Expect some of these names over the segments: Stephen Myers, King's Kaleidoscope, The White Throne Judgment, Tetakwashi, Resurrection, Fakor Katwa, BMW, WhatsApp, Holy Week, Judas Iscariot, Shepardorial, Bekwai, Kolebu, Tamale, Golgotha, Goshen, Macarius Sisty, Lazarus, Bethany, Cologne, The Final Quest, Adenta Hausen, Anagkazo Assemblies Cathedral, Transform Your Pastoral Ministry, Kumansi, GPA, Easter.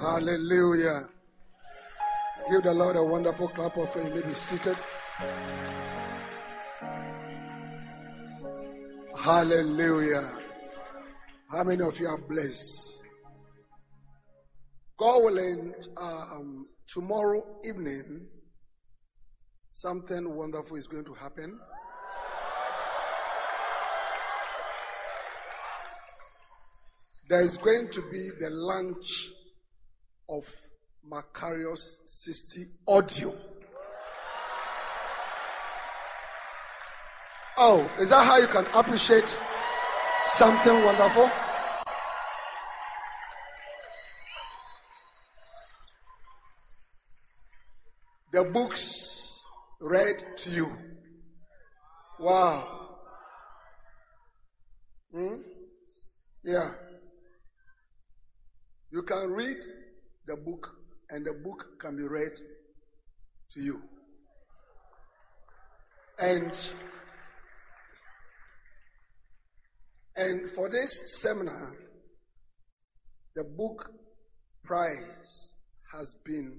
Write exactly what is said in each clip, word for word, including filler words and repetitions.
Hallelujah. Give the Lord a wonderful clap of praise. You may be seated. Hallelujah. How many of you are blessed? God willing, um, tomorrow evening, something wonderful is going to happen. There is going to be the launch of Macarius Sisty audio. Oh, is that how you can appreciate something wonderful? The books read to you. Wow. Hmm? Yeah. You can read the book, and the book can be read to you. And, and for this seminar, the book price has been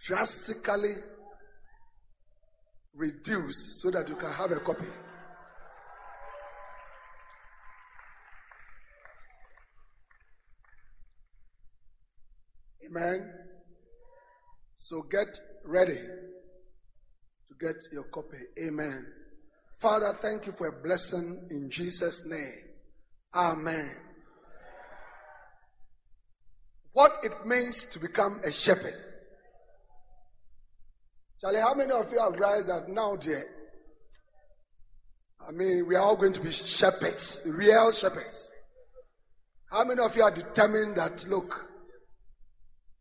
drastically reduce so that you can have a copy. Amen. So get ready to get your copy. Amen. Father, thank you for a blessing in Jesus' name. Amen. What it means to become a shepherd. Charlie, how many of you have realized that now, dear? I mean, we are all going to be shepherds, real shepherds. How many of you are determined that, look,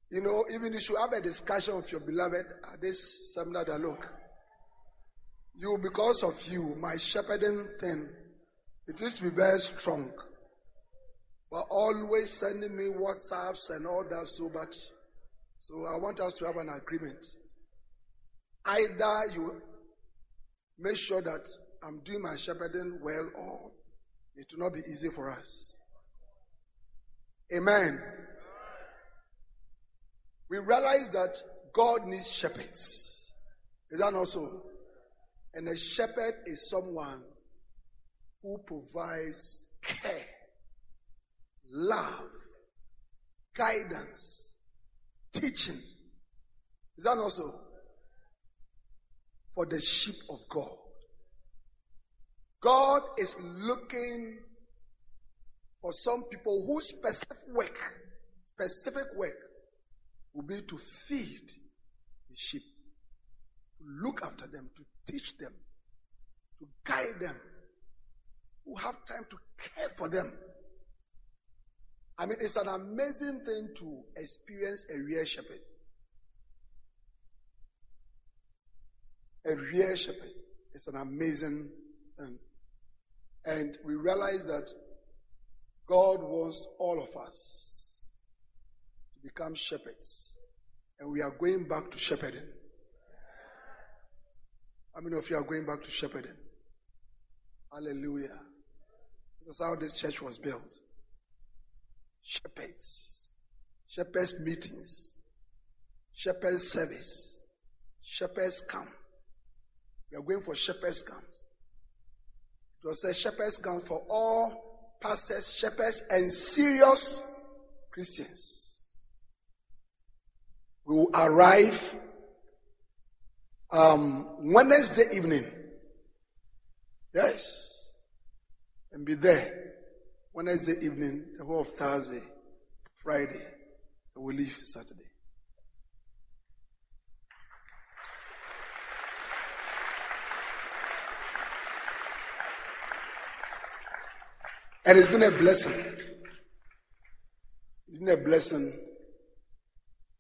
you know, even if you have a discussion with your beloved at this seminar, that look, you, because of you, my shepherding thing, it used to be very strong. But always sending me WhatsApps and all that, so but so I want us to have an agreement. Either you make sure that I'm doing my shepherding well, or it will not be easy for us. Amen. We realize that God needs shepherds. Is that not so? And a shepherd is someone who provides care, love, guidance, teaching. Is that not so? For the sheep of God. God is looking for some people whose specific work, specific work will be to feed the sheep, to look after them, to teach them, to guide them, who have time to care for them. I mean, it's an amazing thing to experience a real shepherd. A real shepherd. It's an amazing thing. And we realize that God wants all of us to become shepherds. And we are going back to shepherding. How many of you are going back to shepherding? Hallelujah. This is how this church was built. Shepherds. Shepherds meetings. Shepherds service. Shepherds camp. We are going for shepherds' camps. It was a shepherds' camp for all pastors, shepherds, and serious Christians. We will arrive um, Wednesday evening. Yes. And be there. Wednesday evening, the whole of Thursday, Friday, and we'll leave Saturday. And it's been a blessing. It's been a blessing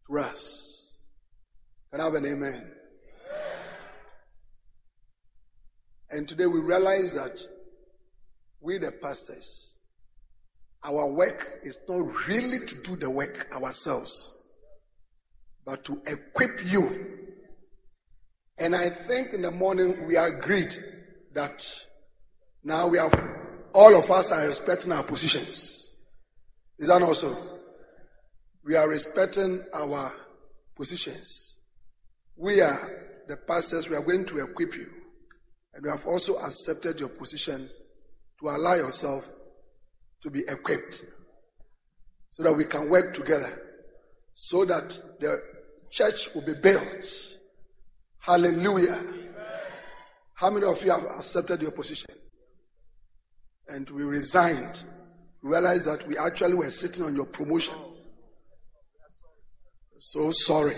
to us. Can I have an amen? Amen. And today we realize that we, the pastors, our work is not really to do the work ourselves, but to equip you. And I think in the morning we agreed that now we have, all of us are respecting our positions. Is that also? We are respecting our positions. We are the pastors. We are going to equip you. And we have also accepted your position to allow yourself to be equipped so that we can work together so that the church will be built. Hallelujah. Amen. How many of you have accepted your position? And we resigned. Realized that we actually were sitting on your promotion. So sorry.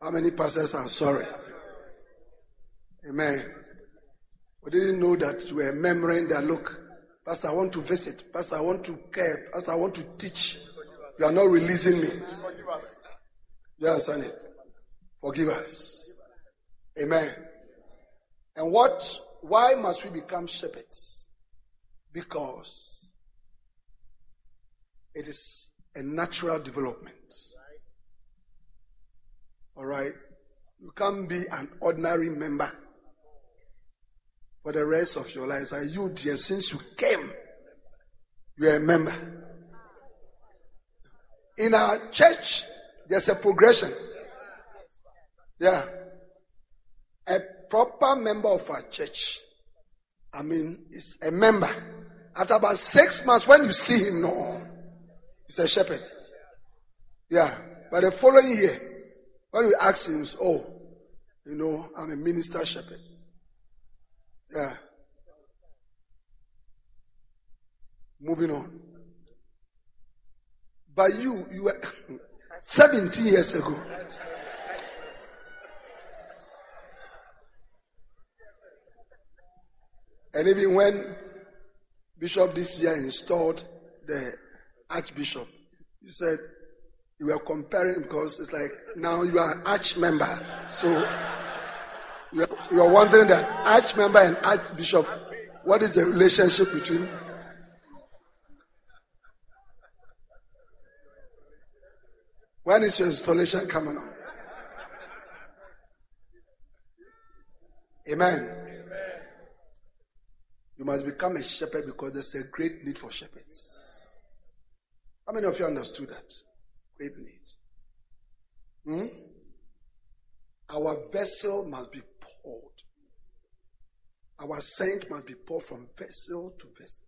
How many pastors are sorry? Amen. We didn't know that we were remembering that, look, Pastor, I want to visit. Pastor, I want to care. Pastor, I want to teach. You are not releasing me. Forgive us. You understand it? Forgive us. Amen. And what? Why must we become shepherds? Because it is a natural development. All right? You can't be an ordinary member for the rest of your life. And you, dear, since you came, you are a member. In our church, there's a progression. Yeah. A proper member of our church, I mean, is a member. After about six months, when you see him, no, he's a shepherd. Yeah. But the following year, when we ask him, oh, you know, I'm a minister shepherd. Yeah. Moving on. But you, you were seventeen years ago. And even when Bishop this year installed the Archbishop, you said you were comparing because it's like now you are an Arch member. So you are, you are wondering that Arch member and Archbishop, what is the relationship between? When is your installation coming on? Amen. You must become a shepherd because there's a great need for shepherds. How many of you understood that? Great need. Hmm? Our vessel must be poured. Our saint must be poured from vessel to vessel.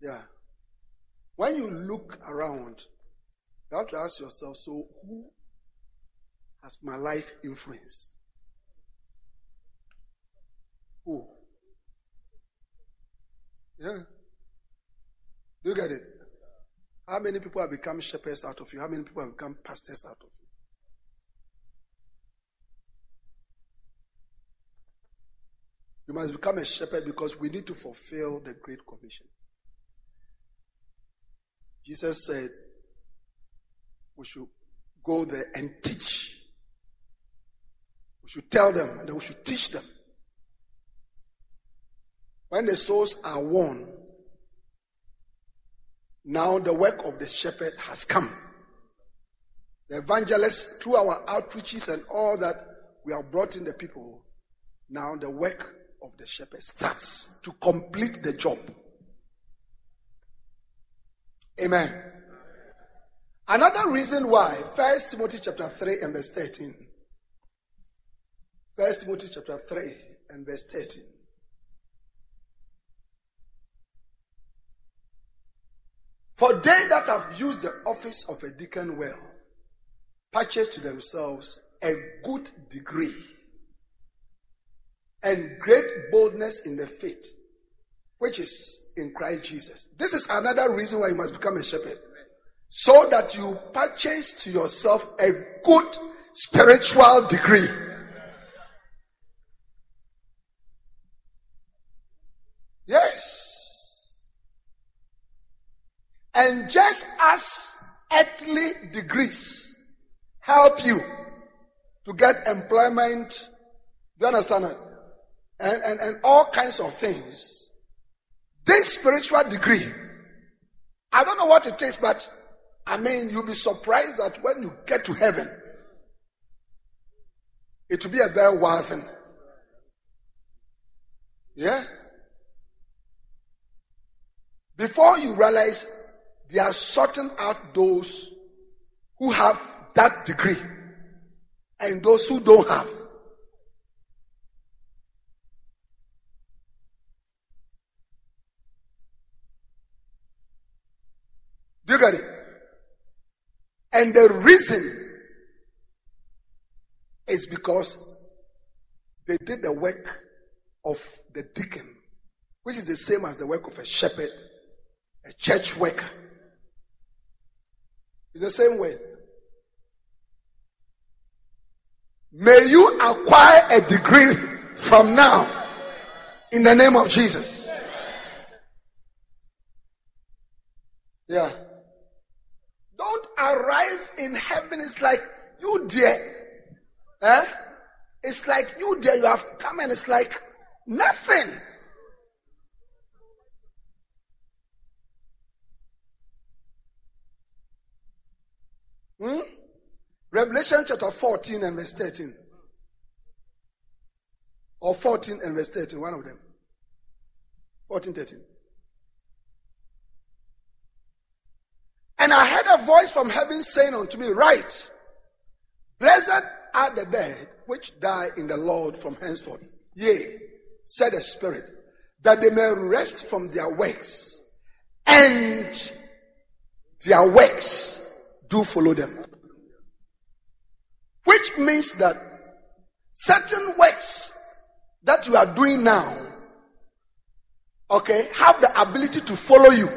Yeah. When you look around, you have to ask yourself, so who has my life influenced? Who? Yeah. Look at it. How many people have become shepherds out of you? How many people have become pastors out of you? You must become a shepherd because we need to fulfill the Great Commission. Jesus said we should go there and teach. We should tell them and then we should teach them. When the souls are won, now the work of the shepherd has come. The evangelists, through our outreaches and all that, we have brought in the people. Now the work of the shepherd starts to complete the job. Amen. Another reason why, First Timothy chapter three and verse thirteen. First Timothy chapter three and verse thirteen. For they that have used the office of a deacon well purchase to themselves a good degree and great boldness in the faith, which is in Christ Jesus. This is another reason why you must become a shepherd, so that you purchase to yourself a good spiritual degree. Yes. And just as earthly degrees help you to get employment, do you understand that? And, and, and all kinds of things, this spiritual degree, I don't know what it is, but I mean, you'll be surprised that when you get to heaven, it will be a very wild thing. Yeah? Before you realize, they are sorting out those who have that degree and those who don't have. Do you get it? And the reason is because they did the work of the deacon, which is the same as the work of a shepherd, a church worker. It's the same way. May you acquire a degree from now in the name of Jesus. Yeah. Don't arrive in heaven. It's like you dear. Eh? It's like you dear. You have come and it's like nothing. Hmm? Revelation chapter fourteen and verse thirteen. Or fourteen and verse thirteen, one of them. fourteen, thirteen. And I heard a voice from heaven saying unto me, write, blessed are the dead which die in the Lord from henceforth. Yea, said the Spirit, that they may rest from their works, and their works do follow them. Which means that certain works that you are doing now, okay, have the ability to follow you.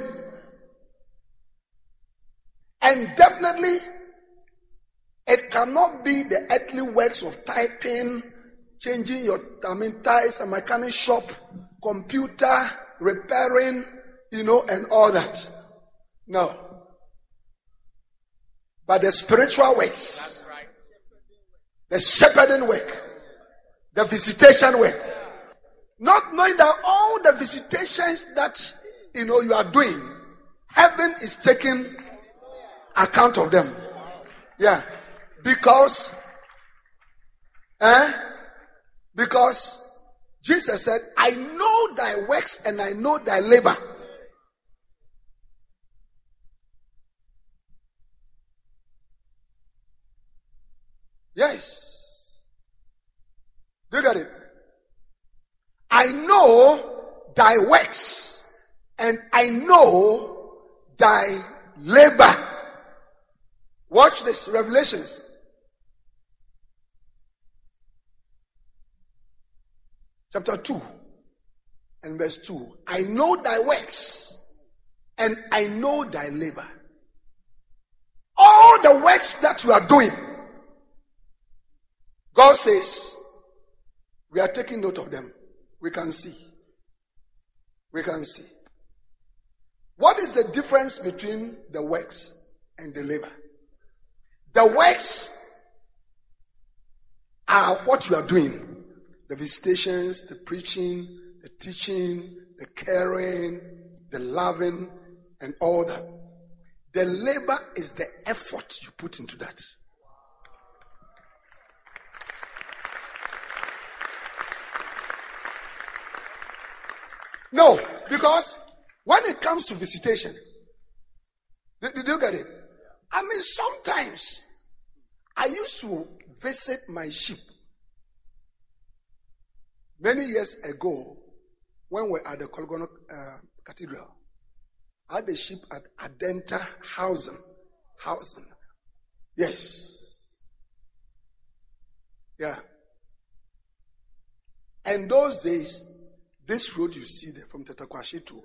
And definitely, it cannot be the earthly works of typing, changing your, I mean, tires, a mechanic shop, computer, repairing, you know, and all that. No. But the spiritual works, that's right, the shepherding work, the visitation work, not knowing that all the visitations that you know you are doing, heaven is taking account of them. Yeah, because, eh? Because Jesus said, "I know thy works and I know thy labor." Yes. Look at it. I know thy works and I know thy labor. Watch this, Revelations. Chapter two and verse two. I know thy works and I know thy labor. All the works that you are doing, God says, we are taking note of them. We can see. We can see. What is the difference between the works and the labor? The works are what you are doing. The visitations, the preaching, the teaching, the caring, the loving, and all that. The labor is the effort you put into that. No, because when it comes to visitation, did you get it? I mean, sometimes I used to visit my sheep many years ago when we were at the Cologne uh, Cathedral. I had the sheep at Adenta Hausen. Hausen. Yes. Yeah. And those days, this road you see there from Tetakwashi to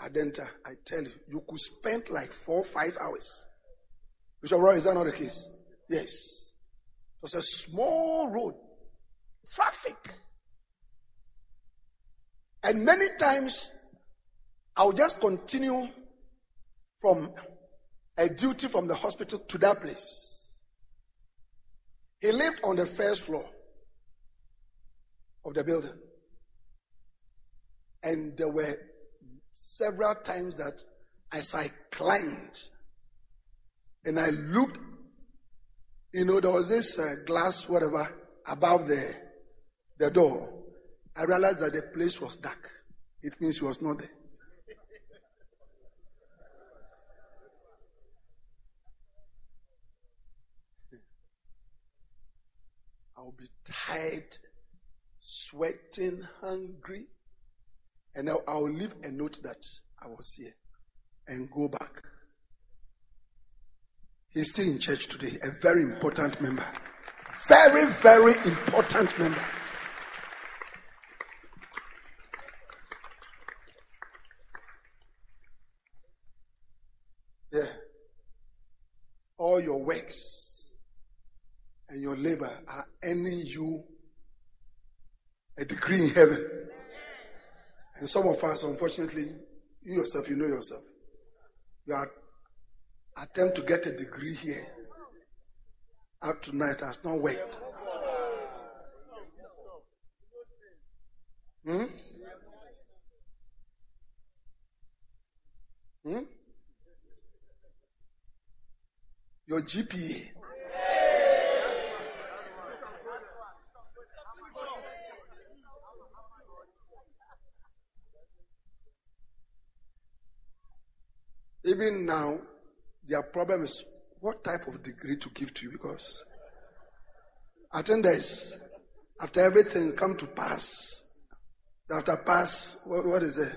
Adenta, I tell you, you could spend like four or five hours. Bishop Roy, is that not the case? Yes. It was a small road. Traffic. And many times, I'll just continue from a duty from the hospital to that place. He lived on the first floor of the building. And there were several times that as I climbed and I looked, you know, there was this uh, glass, whatever, above the, the door. I realized that the place was dark. It means he was not there. I'll be tired, sweating, hungry, and I'll, I'll leave a note that I was here and go back. He's still in church today, a very important member. Very, very important member. Yeah. All your works and your labor are earning you a degree in heaven. And some of us, unfortunately, you yourself, you know yourself. You are attempt to get a degree here. Up to tonight has not worked. Hmm? Hmm? Your G P A. Even now, their problem is what type of degree to give to you, because attendance, after everything, come to pass. After pass, what, what is it?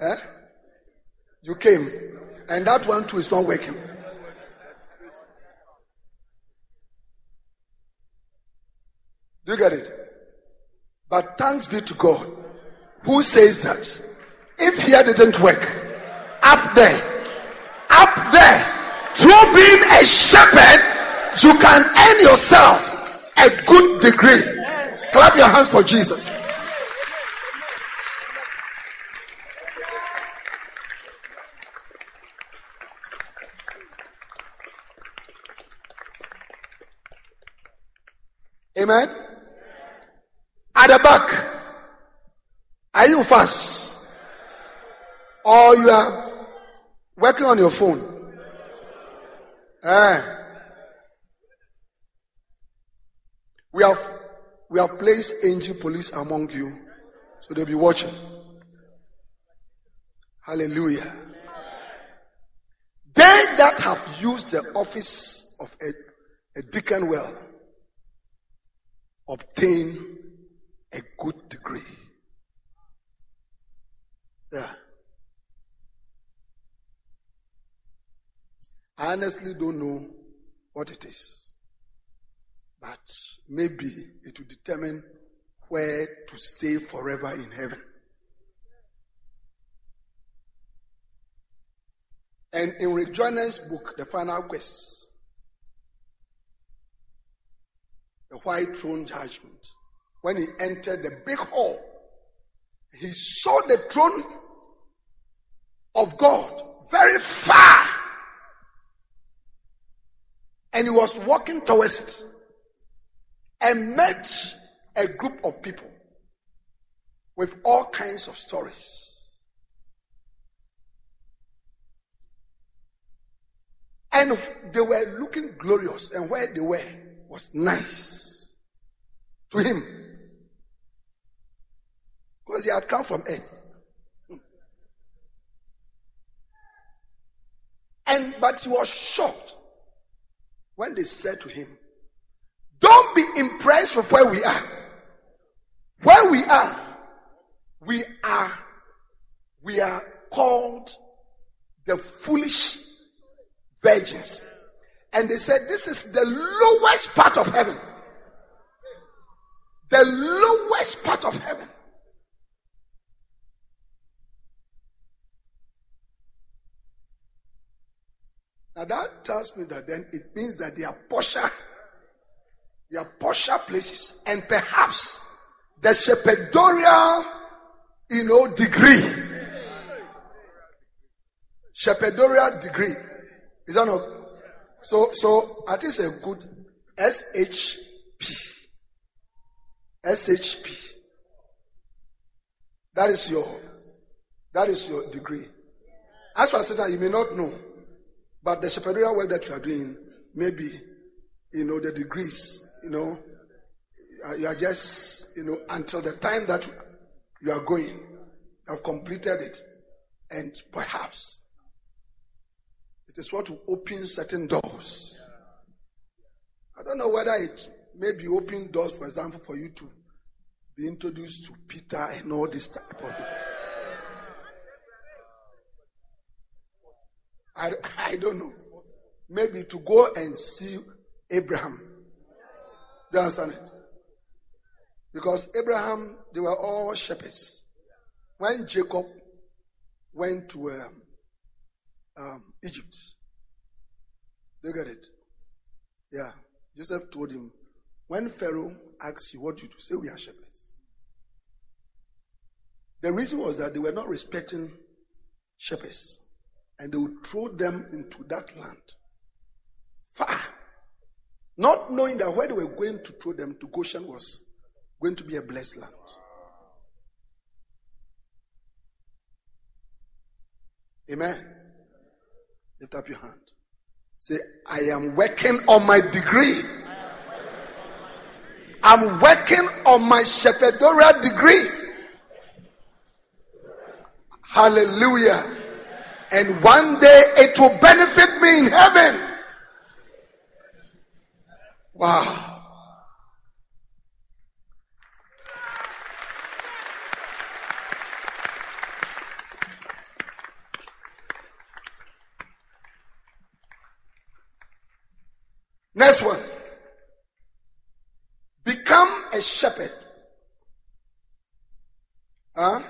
Eh? You came, and that one too is not working. Do you get it? But thanks be to God, who says that if here didn't work, up there, up there, through being a shepherd, you can earn yourself a good degree. Clap your hands for Jesus. Amen. At the back, are you fast? Or you are working on your phone? Eh. We have we have placed angel police among you, so they'll be watching. Hallelujah. They that have used the office of a, a deacon well obtain a good degree. Yeah. I honestly don't know what it is, but maybe it will determine where to stay forever in heaven. And in Rick Joyner's book, The Final Quest, The White Throne Judgment, when he entered the big hall, he saw the throne of God very far. And he was walking towards it and met a group of people with all kinds of stories. And they were looking glorious, and where they were was nice to him, because he had come from earth. And but he was shocked when they said to him, "Don't be impressed with where we are. Where we are, we are, we are called the foolish virgins. And they said, this is the lowest part of heaven. The lowest part of heaven. Now that tells me that then it means that they are posher, they are posher places, and perhaps the Shepardorial, you know, degree, Shepardorial degree, is that not? So, so it is a good S H P, S H P. That is your, that is your degree. As for Satan, you may not know. But the Shepardorial work that you are doing, maybe, you know, the degrees, you know, you are just, you know, until the time that you are going, you have completed it. And perhaps it is what will open certain doors. I don't know whether it may be open doors, for example, for you to be introduced to Peter and all this type of thing. I, I don't know. Maybe to go and see Abraham. Do you understand it? Because Abraham, they were all shepherds. When Jacob went to um, um, Egypt, look at it. Yeah. Joseph told him, when Pharaoh asks you what you do, say we are shepherds. The reason was that they were not respecting shepherds. And they would throw them into that land. Far. Not knowing that where they were going to throw them to, Goshen was going to be a blessed land. Amen. Lift up your hand. Say, I am working on my degree. I'm working on my Shepardorial degree. Hallelujah. And one day it will benefit me in heaven. Wow. Next one. Become a shepherd. Huh?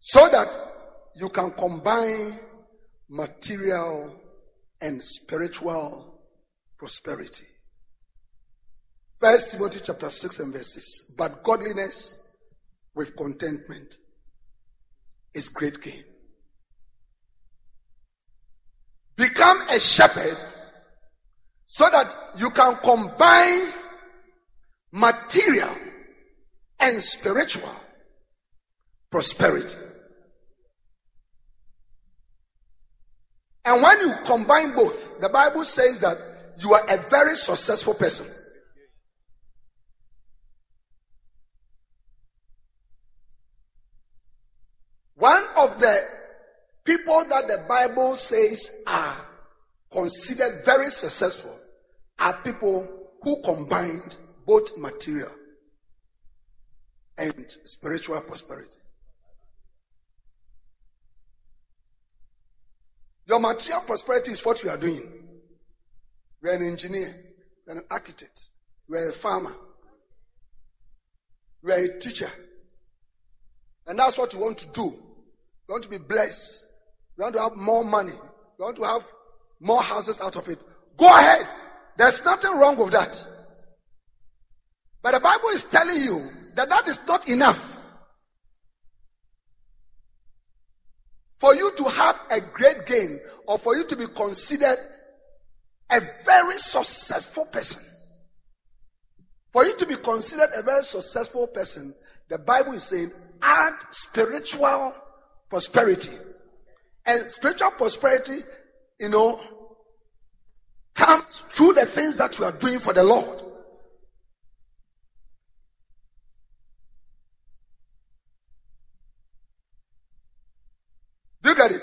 So that you can combine material and spiritual prosperity. First Timothy chapter six and verse six. But godliness with contentment is great gain. Become a shepherd so that you can combine material and spiritual prosperity. And when you combine both, the Bible says that you are a very successful person. One of the people that the Bible says are considered very successful are people who combined both material and spiritual prosperity. Your material prosperity is what you are doing. You are an engineer. You are an architect. You are a farmer. You are a teacher. And that's what you want to do. You want to be blessed. You want to have more money. You want to have more houses out of it. Go ahead. There's nothing wrong with that. But the Bible is telling you that that is not enough. For you to have a great gain, or for you to be considered a very successful person. For you to be considered a very successful person, the Bible is saying, add spiritual prosperity. And spiritual prosperity, you know, comes through the things that you are doing for the Lord. Look at it.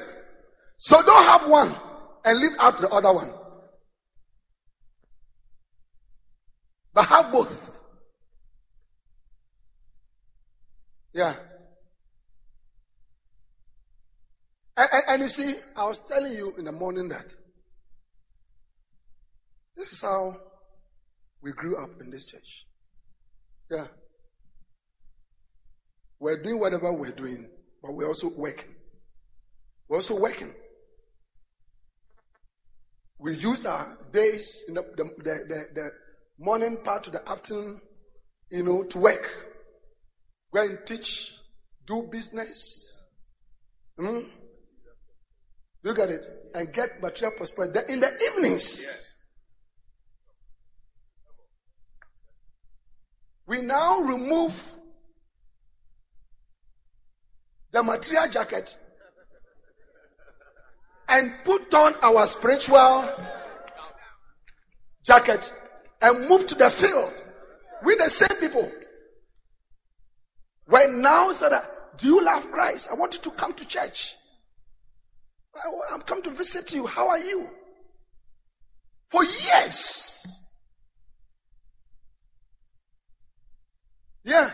So don't have one and leave out the other one. But have both. Yeah. And, and, and you see, I was telling you in the morning that This is how we grew up in this church. Yeah. We're doing whatever we're doing, but we're also working. We're also working. We used our days, in the, the, the, the morning part to the afternoon, you know, to work. Go and teach, do business. Hmm? Look at it. And get material prosperity in the evenings. Yes. We now remove the material jacket and put on our spiritual jacket and move to the field with the same people. Right now, so that, do you love Christ? I want you to come to church. I'm come to visit you. How are you? For years. Yeah.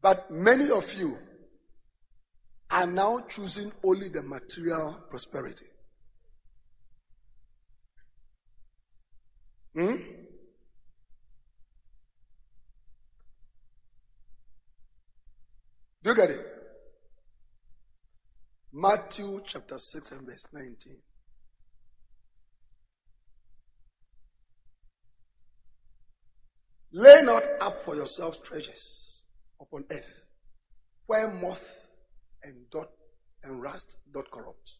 But many of you are now choosing only the material prosperity. Hmm? Look at it. Matthew chapter six and verse nineteen. Lay not up for yourselves treasures upon earth, where moth and dot and rust doth corrupt,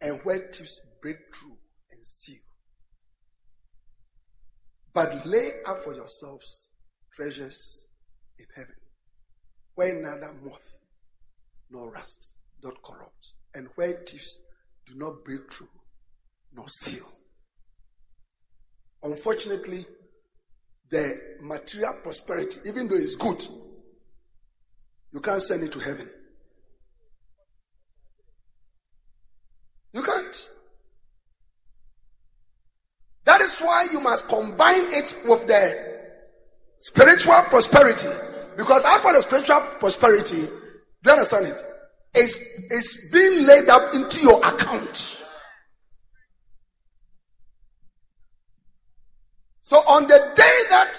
and where thieves break through and steal. But lay up for yourselves treasures in heaven, where neither moth nor rust doth corrupt, and where thieves do not break through nor steal. Unfortunately, the material prosperity, even though it's good, you can't send it to heaven. You can't. That is why you must combine it with the spiritual prosperity. Because as for the spiritual prosperity, do you understand it? It's, it's being laid up into your account. So on the day that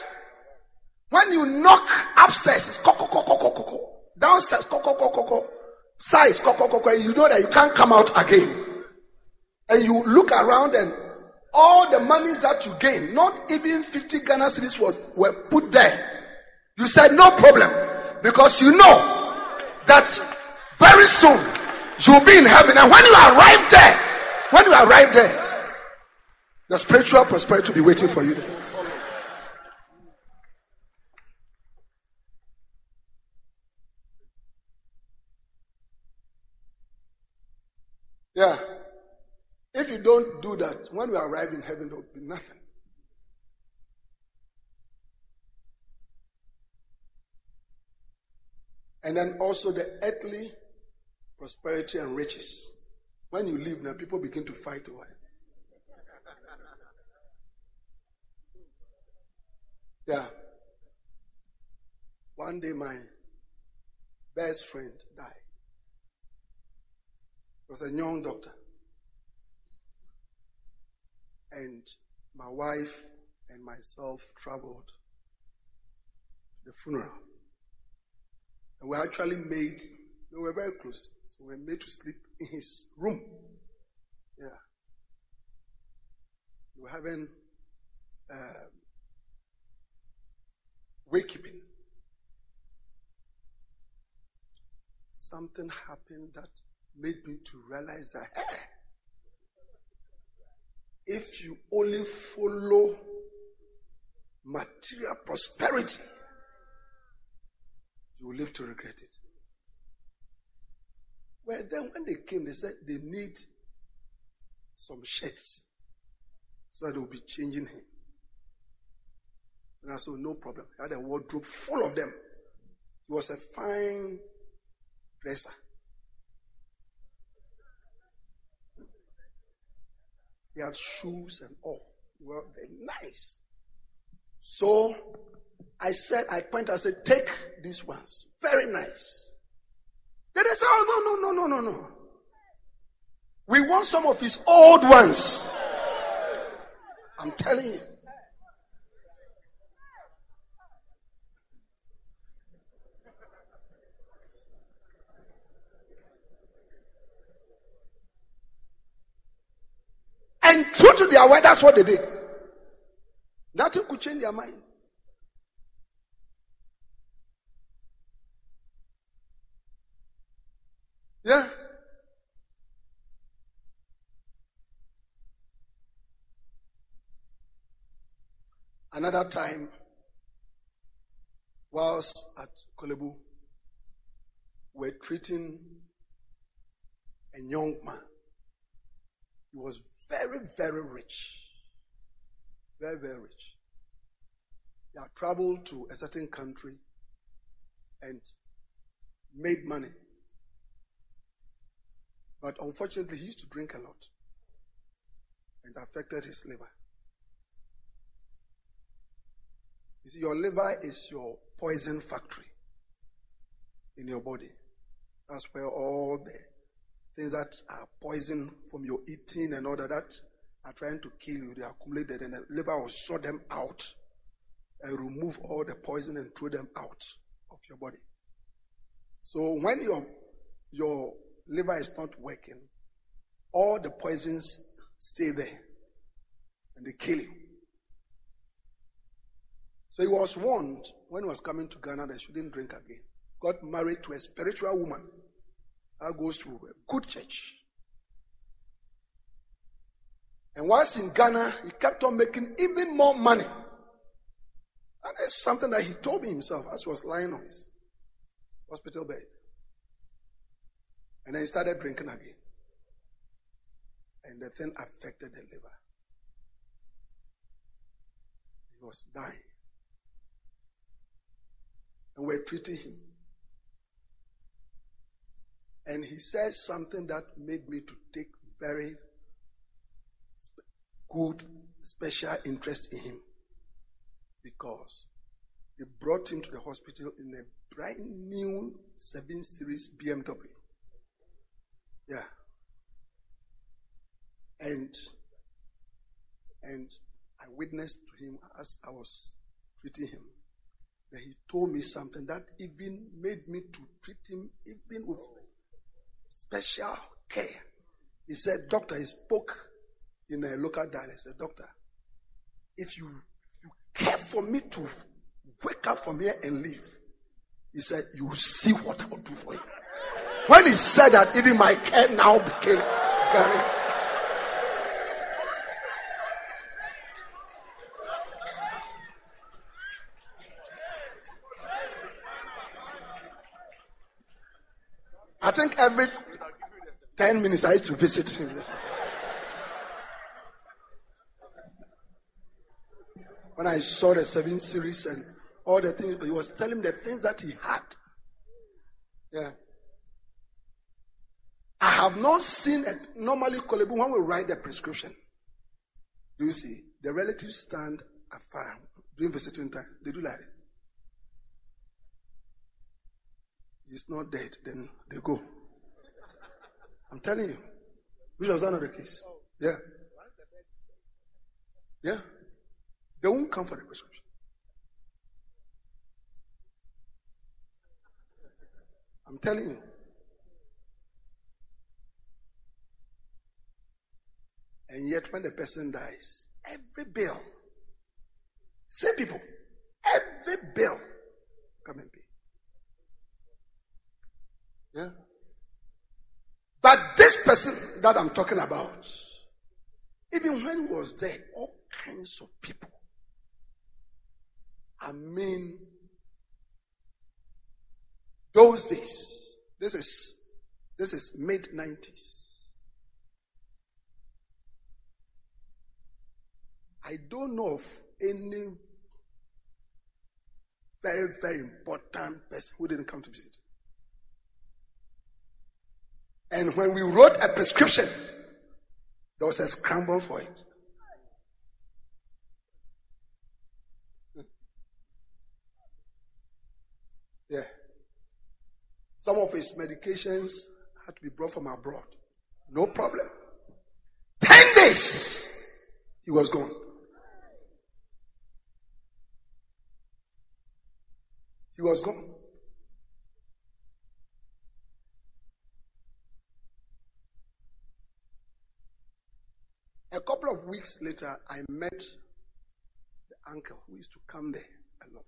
when you knock upstairs, it's koko koko koko koko, downstairs koko koko koko, size koko koko, you know that you can't come out again. And you look around and all the monies that you gain, not even fifty Ghana cedis was were put there. You said no problem, because you know that very soon you'll be in heaven. And when you arrive there, when you arrive there, the spiritual prosperity will be waiting for you. Yeah. If you don't do that, when you arrive in heaven, there will be nothing. And then also the earthly prosperity and riches. When you leave now, people begin to fight over it. Yeah. One day my best friend died. He was a young doctor. And my wife and myself traveled to the funeral. And we actually made, we were very close, so we were made to sleep in his room. Yeah. We were having um, wakekeeping. Something happened that made me to realize that, hey, if you only follow material prosperity, you will live to regret it. Well, then when they came, they said they need some shirts. So they will be changing him. And I said, no problem. I had a wardrobe full of them. He was a fine dresser. He had shoes and all. Well, very nice. So I said, I pointed, I said, take these ones. Very nice. Then they said, oh, no, no, no, no, no, no. We want some of his old ones. I'm telling you. And true to their word, that's what they did. Nothing could change their mind. Yeah. Another time, whilst at Kolebu, we're treating a young man. He was very, very rich. Very, very rich. He had traveled to a certain country and made money. But unfortunately, he used to drink a lot and affected his liver. You see, your liver is your poison factory in your body. That's where all the things that are poison from your eating and all that, that are trying to kill you, they are accumulated, and the liver will sort them out and remove all the poison and throw them out of your body. So when your your liver is not working, all the poisons stay there and they kill you. So he was warned when he was coming to Ghana that he shouldn't drink again. Got married to a spiritual woman that goes to a good church. And once in Ghana, he kept on making even more money. And that's something that he told me himself as he was lying on his hospital bed. And then he started drinking again. And the thing affected the liver. He was dying. And we're treating him. And he says something that made me to take very sp- good, special interest in him. Because he brought him to the hospital in a brand new seven series B M W. Yeah. And and I witnessed to him as I was treating him. That he told me something that even made me to treat him even with special care. He said, Doctor, he spoke in a local dialect. He said, Doctor, if you, if you care for me to wake up from here and leave, he said, you will see what I will do for you. When he said that, even my care now became very. I think every ten minutes I used to visit him. When I saw the seven series and all the things, he was telling the things that he had. Yeah. I have not seen a, normally Kolebu, when we write the prescription, do you see, the relatives stand afar during visiting time. They do like it. He's not dead, then they go. I'm telling you. Which was another case. Yeah. Yeah. They won't come for the prescription. I'm telling you. And yet, when the person dies, every bill, same people, every bill, come and pay. Yeah. But this person that I'm talking about, even when he was there, all kinds of people. I mean, those days. This is this is mid nineties. I don't know of any very, very important person who didn't come to visit. And when we wrote a prescription, there was a scramble for it. Yeah. Some of his medications had to be brought from abroad. No problem. days, he was gone. He was gone. A couple of weeks later, I met the uncle who used to come there a lot.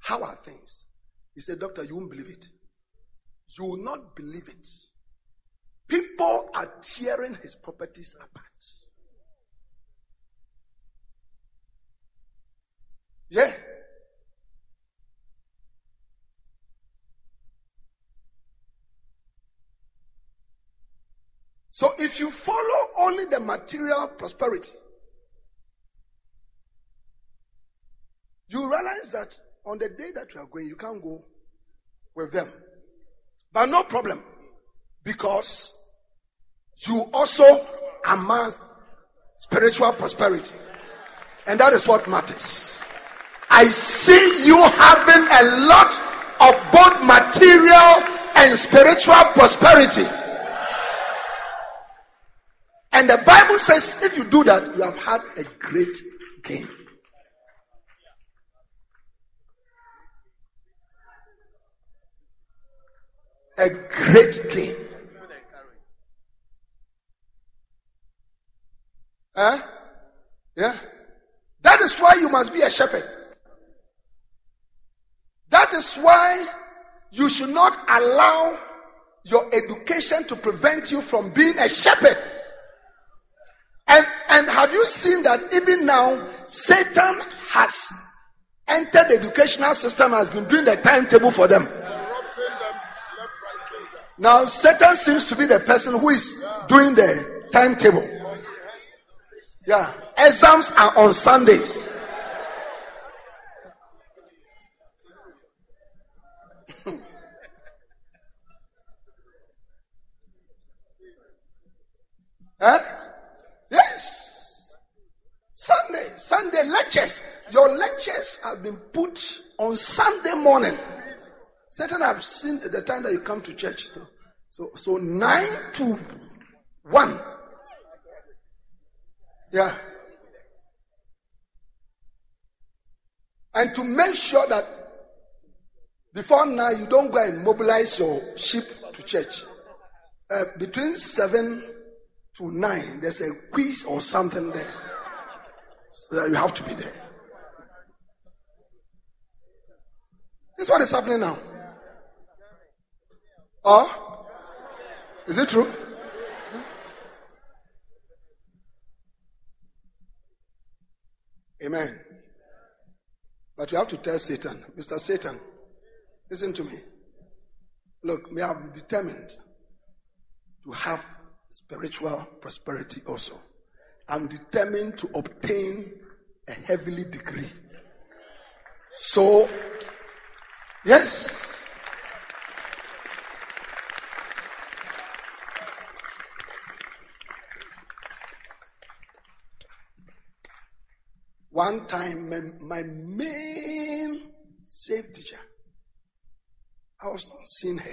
How are things? He said, Doctor, you won't believe it. You will not believe it. People are tearing his properties apart. Yeah. So if you follow only the material prosperity, you realize that on the day that you are going, you can't go with them. But no problem, because you also amass spiritual prosperity. And that is what matters. I see you having a lot of both material and spiritual prosperity. And the Bible says if you do that, you have had a great gain. A great gain. Huh? Yeah. That is why you must be a shepherd. That is why you should not allow your education to prevent you from being a shepherd. And, and have you seen that even now, Satan has entered the educational system, has been doing the timetable for them. Now, Satan seems to be the person who is doing the timetable. Yeah, exams are on Sundays. Huh? Yes. Sunday, Sunday lectures. Your lectures have been put on Sunday morning. Satan have seen the time that you come to church. So, so nine to one. Yeah. And to make sure that before now you don't go and mobilize your sheep to church. Uh, between seven to nine, there's a quiz or something there. So that you have to be there. This is what is happening now. Oh? Is it true? Amen. But you have to tell Satan, Mister Satan, listen to me. Look, we are determined to have spiritual prosperity also. I'm determined to obtain a heavenly degree. So, yes. One time, my, my main safe teacher, I was not seeing her.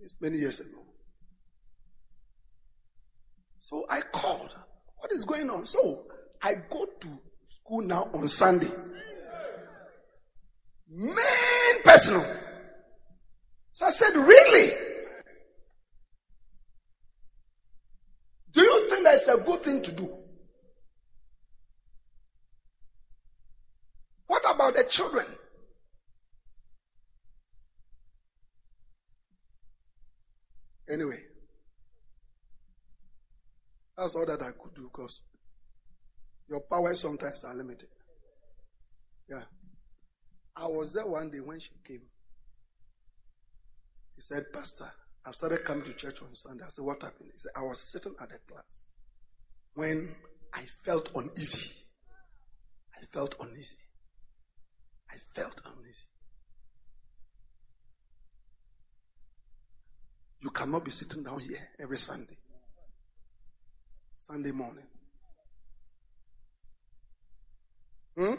It's many years ago. So I called. What is going on? So I go to school now on Sunday. Main personal. So I said, really? Do you think that's a good thing to do? What about the children? Anyway, that's all that I could do, because your powers sometimes are limited. Yeah. I was there one day when she came. He said, Pastor, I've started coming to church on Sunday. I said, what happened? He said, I was sitting at the class when I felt uneasy. I felt uneasy. I felt uneasy. You cannot be sitting down here every Sunday. Sunday morning. Hmm?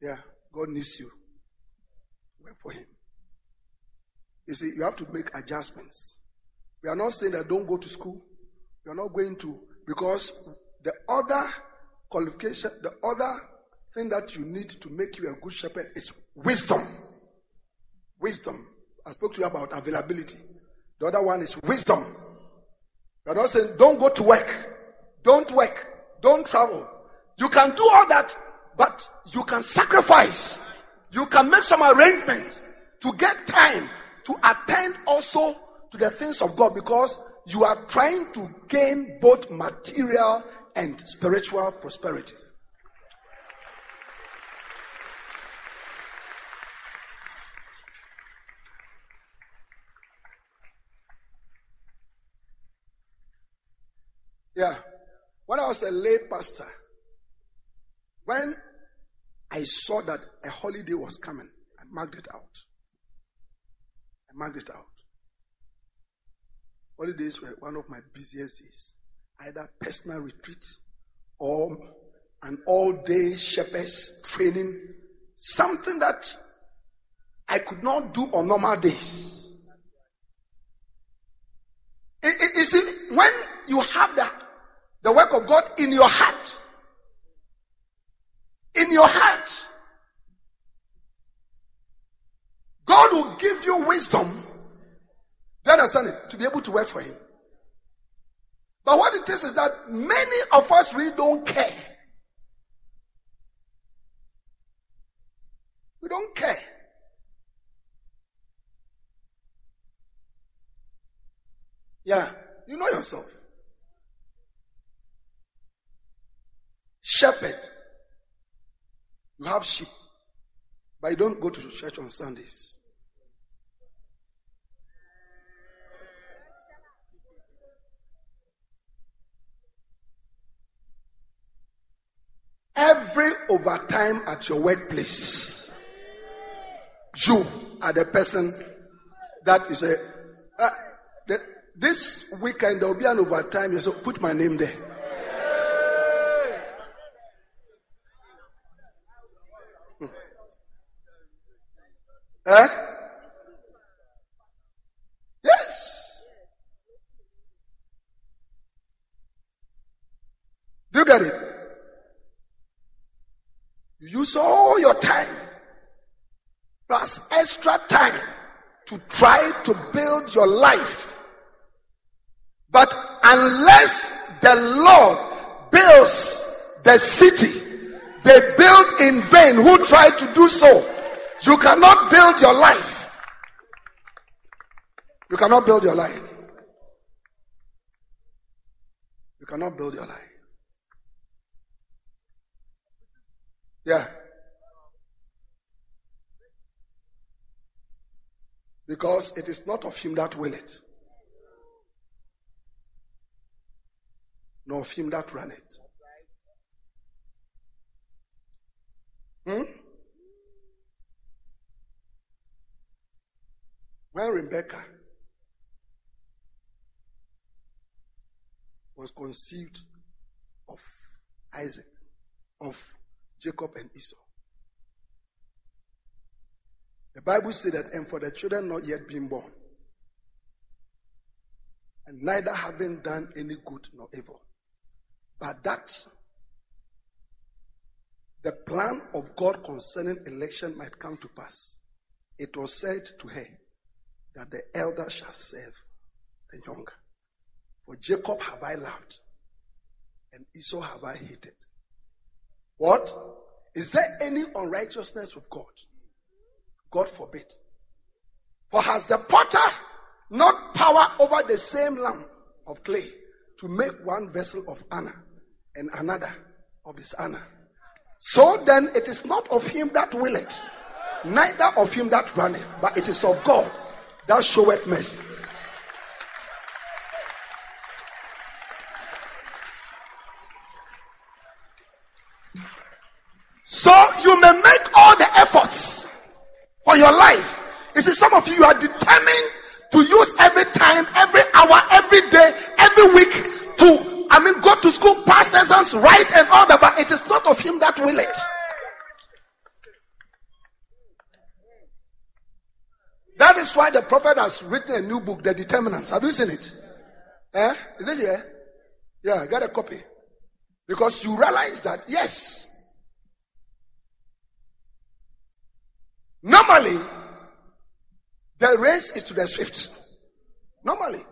Yeah, God needs you. Work for him. You see, you have to make adjustments We are not saying that don't go to school. We are not going to, because the other qualification, the other thing that you need to make you a good shepherd is wisdom. Wisdom. I spoke to you about availability. The other one is wisdom. We are not saying don't go to work, don't work, don't travel. You can do all that, but you can sacrifice. You can make some arrangements to get time to attend also to the things of God, because you are trying to gain both material and spiritual prosperity. Yeah. When I was a lay pastor, when I saw that a holiday was coming, I marked it out. I marked it out. Holidays were one of my busiest days. Either personal retreat or an all-day shepherd's training. Something that I could not do on normal days. It, it, you see, when you have the, the work of God in your heart, in your heart, God will give you wisdom. Do you understand it? To be able to work for Him. But what it is is that many of us really don't care. We don't care. Yeah, you know yourself. Shepherd. You have sheep, but you don't go to church on Sundays. Every overtime at your workplace, you are the person that you say, ah, the, this weekend there will be an overtime. You say, put my name there. Eh? Yes. Do you get it? You use all your time plus extra time to try to build your life. But unless the Lord builds the city, they build in vain who try to do so. You cannot build your life. You cannot build your life. You cannot build your life. Yeah. Because it is not of him that will it, nor of him that run it. Hmm? When Rebecca was conceived of Isaac, of Jacob and Esau, the Bible said that, and for the children not yet being born, and neither having done any good nor evil, but that the plan of God concerning election might come to pass, it was said to her, that the elder shall serve the younger. For Jacob have I loved, and Esau have I hated. What? Is there any unrighteousness with God? God forbid. For has the potter not power over the same lump of clay to make one vessel of honor and another of dishonor? So then it is not of him that willeth, neither of him that runneth, but it is of God that showeth mercy. So you may make all the efforts for your life. You see, some of you are determined to use every time, every hour, every day, every week to, I mean, go to school, pass exams, write and all that, but it is not of him that will it. That is why the prophet has written a new book, The Determinants. Have you seen it? Eh? Is it here? Yeah, get a copy. Because you realize that, yes. Normally, the race is to the swift. Normally.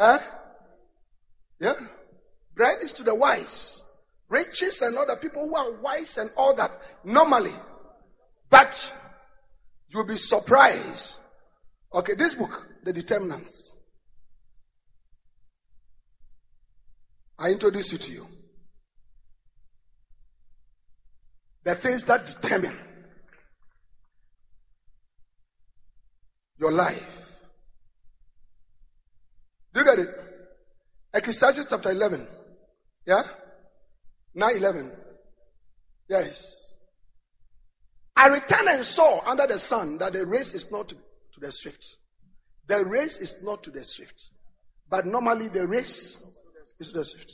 Eh? Yeah. Bread is to the wise. Riches and other people who are wise and all that. Normally. But you'll be surprised. Okay, this book, The Determinants. I introduce it to you. The things that determine your life. Do you get it? Ecclesiastes chapter eleven. Yeah? nine eleven. Yes. I returned and saw under the sun that the race is not to, to the swift. The race is not to the swift. But normally the race is to the swift.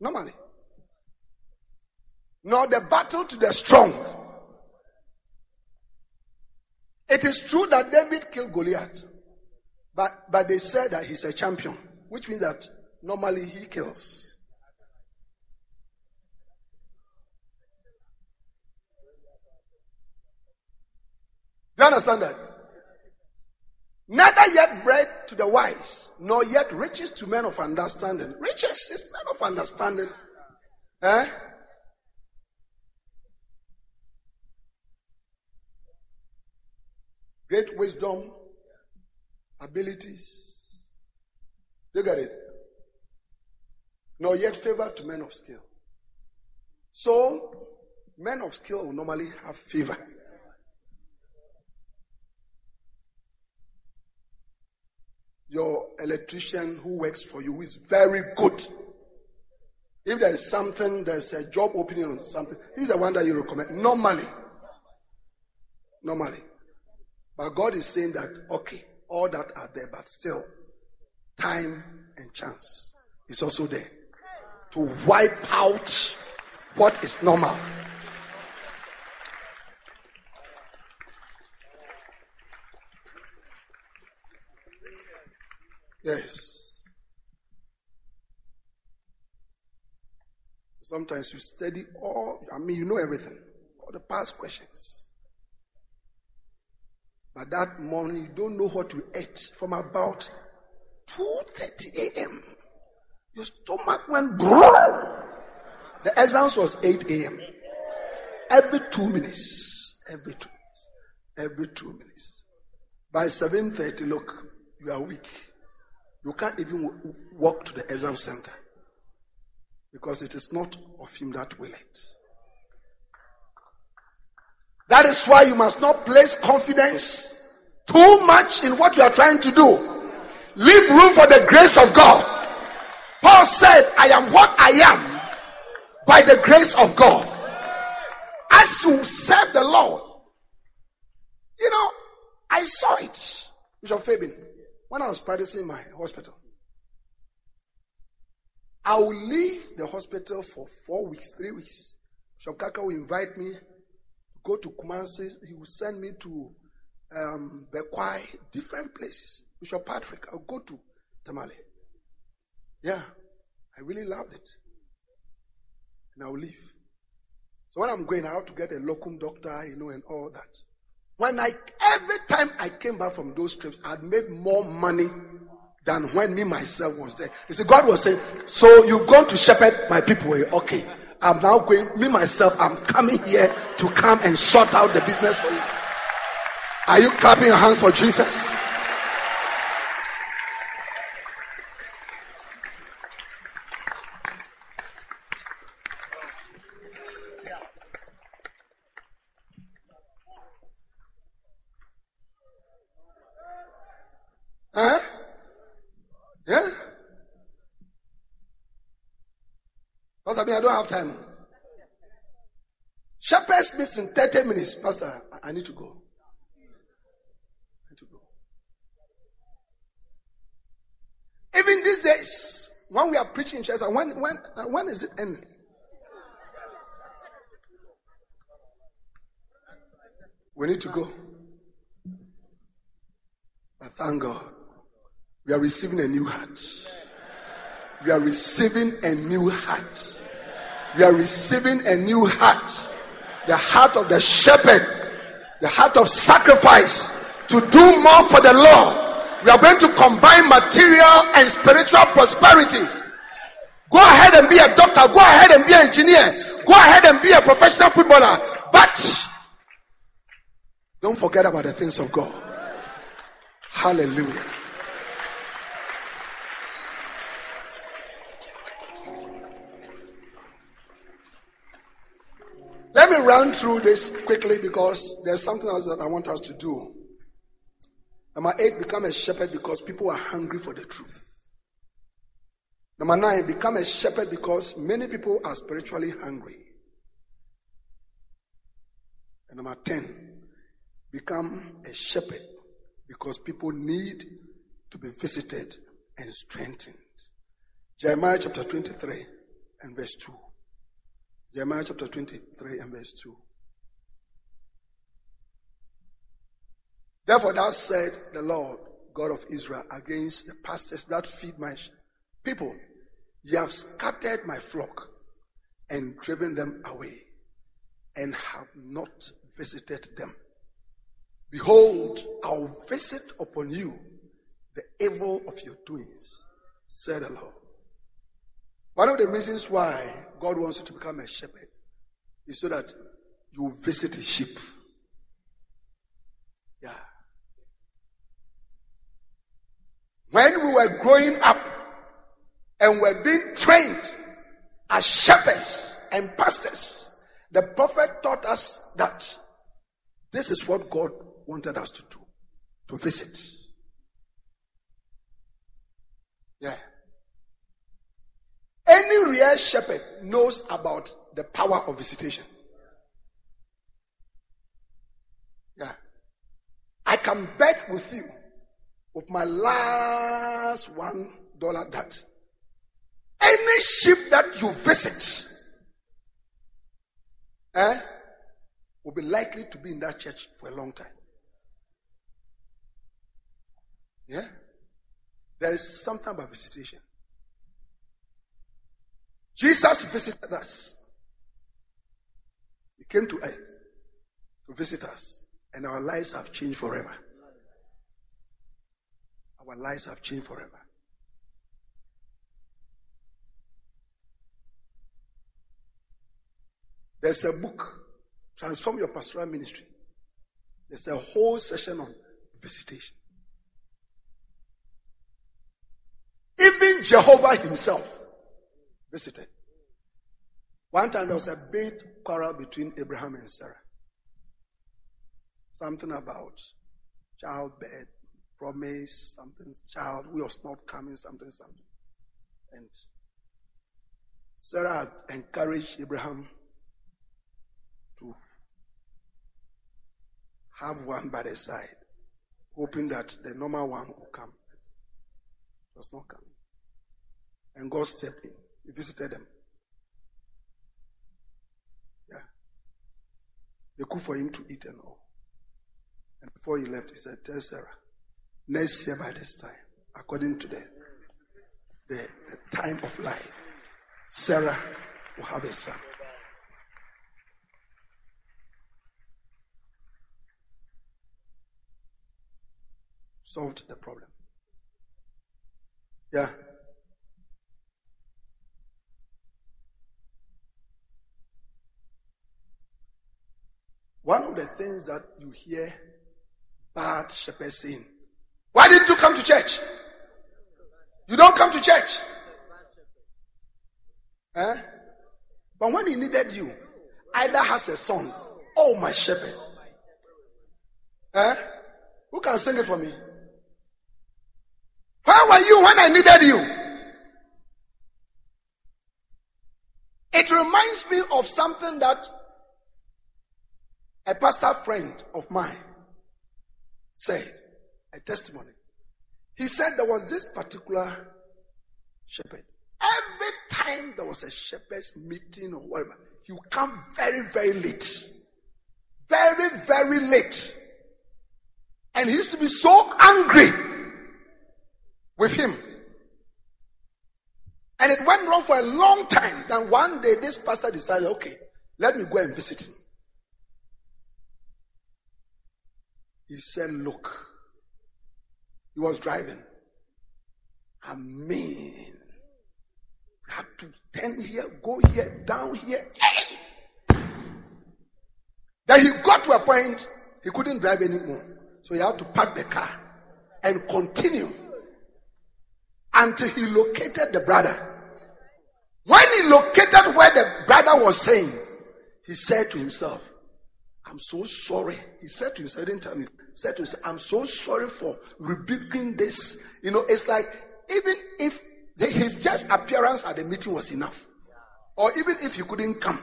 Normally. Nor the battle to the strong. It is true that David killed Goliath. But, but they said that he's a champion. Which means that normally he kills. Do you understand that? Neither yet bread to the wise, nor yet riches to men of understanding. Riches is men of understanding. Eh? Great wisdom, abilities. Look at it. Nor yet favor to men of skill. So, men of skill will normally have favor. Your electrician who works for you is very good. If there is something, there's a job opening or something, he's the one that you recommend. Normally. Normally. But God is saying that, okay, all that are there, but still, time and chance is also there to wipe out what is normal. Yes. Sometimes you study all, I mean, you know everything, all the past questions. But that morning, you don't know what you ate from about two thirty a.m. Your stomach went brrrr. The exams was eight a.m. Every two minutes. Every two minutes. Every two minutes. By seven thirty, look, you are weak. You can't even walk to the exam center. Because it is not of him that will it. That is why you must not place confidence too much in what you are trying to do. Leave room for the grace of God. Paul said, I am what I am by the grace of God. As you serve the Lord, you know, I saw it, Bishop Fabian, when I was practicing in my hospital. I will leave the hospital for four weeks, three weeks. Bishop Kaka will invite me. Go to Kumansi, he will send me to um, Bekwai, different places. Bishop Patrick, I'll go to Tamale. Yeah, I really loved it. And I'll leave. So when I'm going, I have to get a locum doctor, you know, and all that. When I, every time I came back from those trips, I'd made more money than when me myself was there. You see, God was saying, so you've gone to shepherd my people. Okay. I'm now going, me myself, I'm coming here to come and sort out the business for you. Are you clapping your hands for Jesus? Huh? Yeah? Pastor, I mean, I don't have time. Shepherds meets in thirty minutes. Pastor, I, I need to go. I need to go. Even these days, when we are preaching in church, when, when, when is it ending? We need to go. But thank God, we are receiving a new heart. We are receiving a new heart. We are receiving a new heart. The heart of the shepherd. The heart of sacrifice. To do more for the Lord. We are going to combine material and spiritual prosperity. Go ahead and be a doctor. Go ahead and be an engineer. Go ahead and be a professional footballer. But don't forget about the things of God. Hallelujah. Let me run through this quickly because there's something else that I want us to do. Number eight, become a shepherd because people are hungry for the truth. Number nine, become a shepherd because many people are spiritually hungry. And number ten, become a shepherd because people need to be visited and strengthened. Jeremiah chapter twenty-three and verse two. Jeremiah chapter twenty-three and verse two. Therefore thou said the Lord God of Israel against the pastors that feed my people, ye have scattered my flock and driven them away and have not visited them. Behold, I'll visit upon you the evil of your doings, said the Lord. One of the reasons why God wants you to become a shepherd is so that you will visit his sheep. Yeah. When we were growing up and were being trained as shepherds and pastors, the prophet taught us that this is what God wanted us to do, to visit. Yeah. Any real shepherd knows about the power of visitation. Yeah. I can bet with you, with my last one dollar, that any sheep that you visit eh, will be likely to be in that church for a long time. Yeah? There is something about visitation. Jesus visited us. He came to earth to visit us. And our lives have changed forever. Our lives have changed forever. There's a book, Transform Your Pastoral Ministry. There's a whole session on visitation. Even Jehovah himself visited. One time there was a big quarrel between Abraham and Sarah. Something about childbirth, promise, something, child who was not coming, something, something. And Sarah encouraged Abraham to have one by the side, hoping that the normal one will come. It was not coming. And God stepped in. He visited them. Yeah. They cooked for him to eat and all. And before he left, he said, tell Sarah, next year by this time, according to the, the, the time of life, Sarah will have a son. Solved the problem. Yeah. One of the things that you hear bad shepherds saying, why didn't you come to church? You don't come to church. Eh? But when he needed you, either has a song, oh my shepherd. Eh? Who can sing it for me? Where were you when I needed you? It reminds me of something that a pastor friend of mine said, a testimony. He said there was this particular shepherd. Every time there was a shepherd's meeting or whatever, he would come very, very late. very, very late. And he used to be so angry with him. And it went wrong for a long time. Then one day this pastor decided, okay, let me go and visit him. He said, look, he was driving. I mean, I have to turn here, go here, down here. Then he got to a point, he couldn't drive anymore. So he had to park the car and continue until he located the brother. When he located where the brother was saying, he said to himself, I'm so sorry. He said to himself, he didn't tell me. He said to himself, I'm so sorry for rebuking this. You know, it's like, even if his just appearance at the meeting was enough, or even if he couldn't come,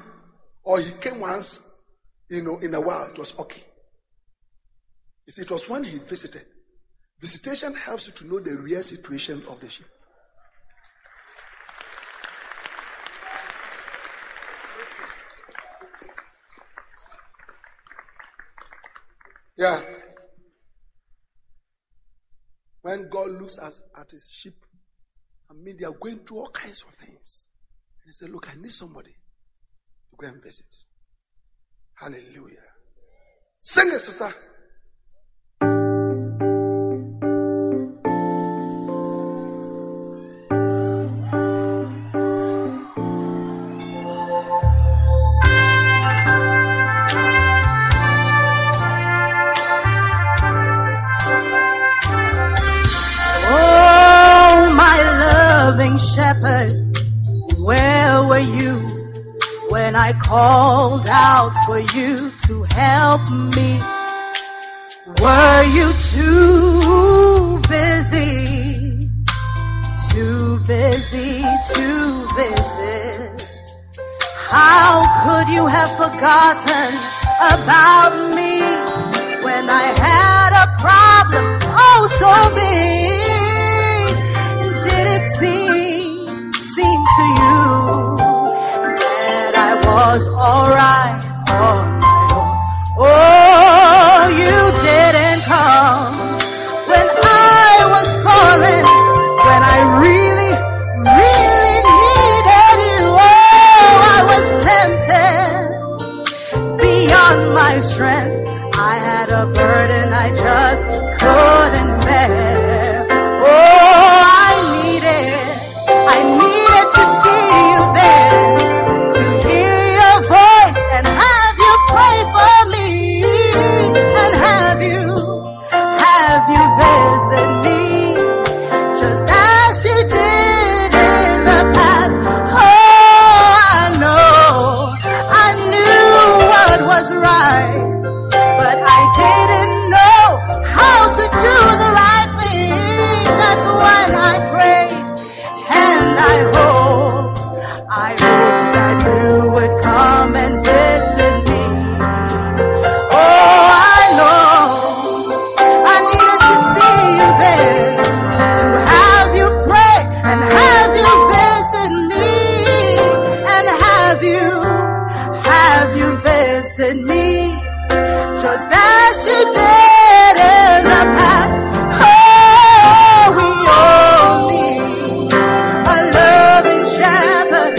or he came once, you know, in a while, it was okay. You see, it was when he visited. Visitation helps you to know the real situation of the sheep. Yeah. When God looks at, at his sheep, I mean, they are going through all kinds of things. And he said, look, I need somebody to go and visit. Hallelujah. Sing it, sister. Shepherd, where were you when I called out for you to help me? Were you too busy, too busy to visit? How could you have forgotten about me when I had a problem oh so big? Did it seem to you that I was alright on my own? Oh, you didn't come when I was falling, when I really, really needed you. Oh, I was tempted beyond my strength. I had a burden I just couldn't bear. Oh, I needed, I needed to see you there, to hear your voice and have you pray for me, and have you, have you visit me, just as you did in the past. Oh, I know, I knew what was right, but I didn't know how to do the right thing. That's when I pray and I hope. I hoped that you would come and visit me. Oh, I know I needed to see you there, to have you pray and have you visit me, and have you, have you visit me, just as you did in the past. Oh, we all need a loving shepherd.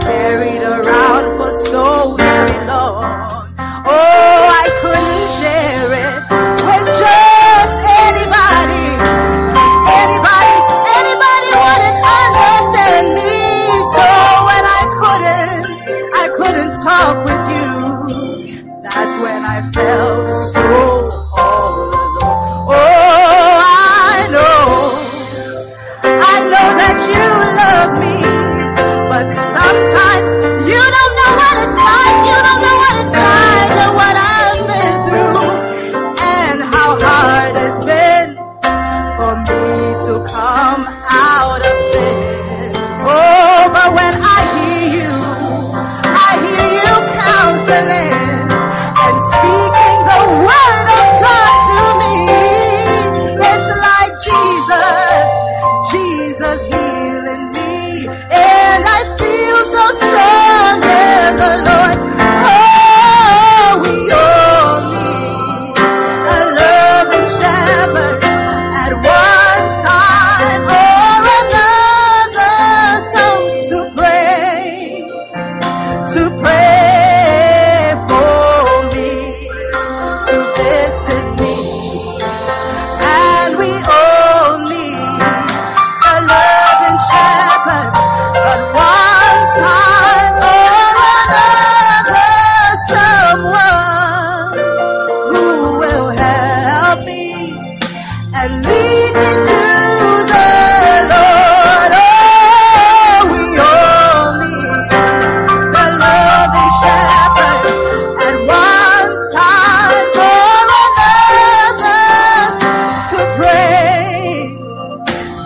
Carried around for so very long. Oh, I couldn't share it with just anybody. Cause anybody, anybody wouldn't understand me. So when I couldn't, I couldn't talk with you, that's when I felt so all alone. Oh, I know, I know that you love me, but sometimes you don't know what it's like, you don't know what it's like, and what I've been through, and how hard it's been for me to come out of sin. Oh, but when I hear you, I hear you counseling and speaking the word of God to me. It's like Jesus, Jesus healing me, and I feel so strong in the Lord. Oh, we all need a loving shepherd at one time or another, some to pray, to pray for me, to visit me. And we all need a loving shepherd, but one time or another, someone who will help me and lead me to the Lord. Oh, we all need the loving shepherd at one time or another, to pray,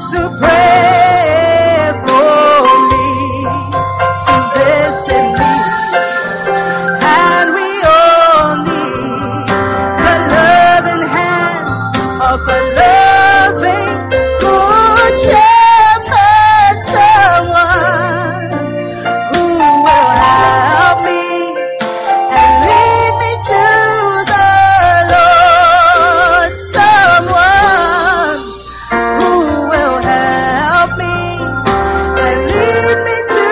to pray for me, to visit me, and we all need the loving hand of a loving good shepherd, someone who will help me and lead me to the Lord, someone who will help me and lead me to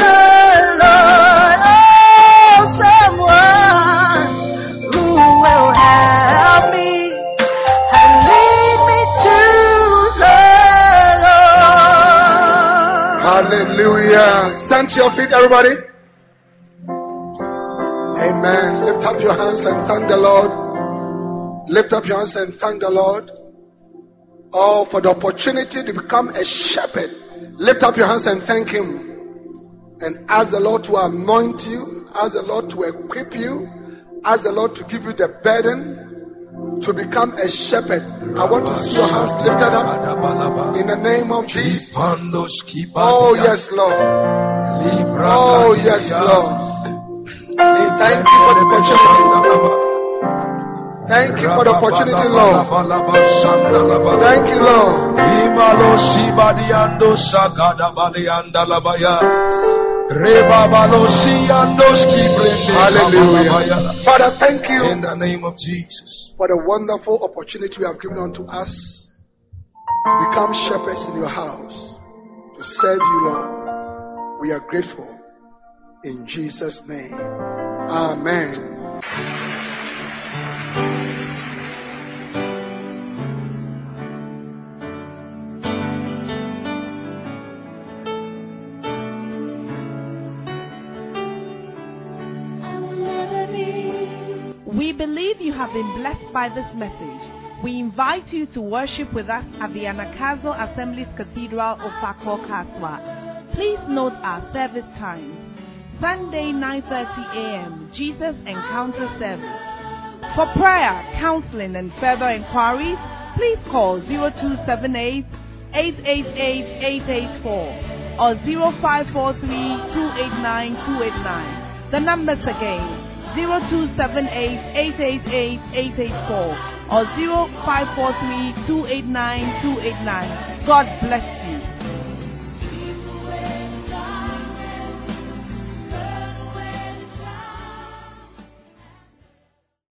the Lord. Oh, someone who will help me and lead me to the Lord. Hallelujah. Stand to your feet, everybody. Amen. Lift up your hands and thank the Lord. Lift up your hands and thank the Lord. Oh, for the opportunity to become a shepherd. Lift up your hands and thank Him. And ask the Lord to anoint you. Ask the Lord to equip you. Ask the Lord to give you the burden to become a shepherd. I want to see your hands lifted up in the name of Jesus. Oh, yes, Lord. Oh, yes, Lord. Thank you for the opportunity. Thank you for the opportunity, Lord. Lord. Thank you, Lord. Imalo shibadiando shagada baleanda labaya. Rebabalo shiando skibrende Hallelujah. kabalabaya. Father, thank In you the name of Jesus. for the wonderful opportunity you have given unto us to become shepherds in your house, to serve you, Lord. We are grateful. In Jesus' name. Amen. We believe you have been blessed by this message. We invite you to worship with us at the Anagkazo Assemblies Cathedral of Fakor Katwa. Please note our service times. Sunday nine thirty a m Jesus Encounter Service. For prayer, counseling and further inquiries, please call zero two seven eight, eight eight eight, eight eight four or zero five four three, two eight nine, two eight nine. The numbers again, zero two seven eight, eight eight eight, eight eight four or zero five four three, two eight nine, two eight nine. God bless you.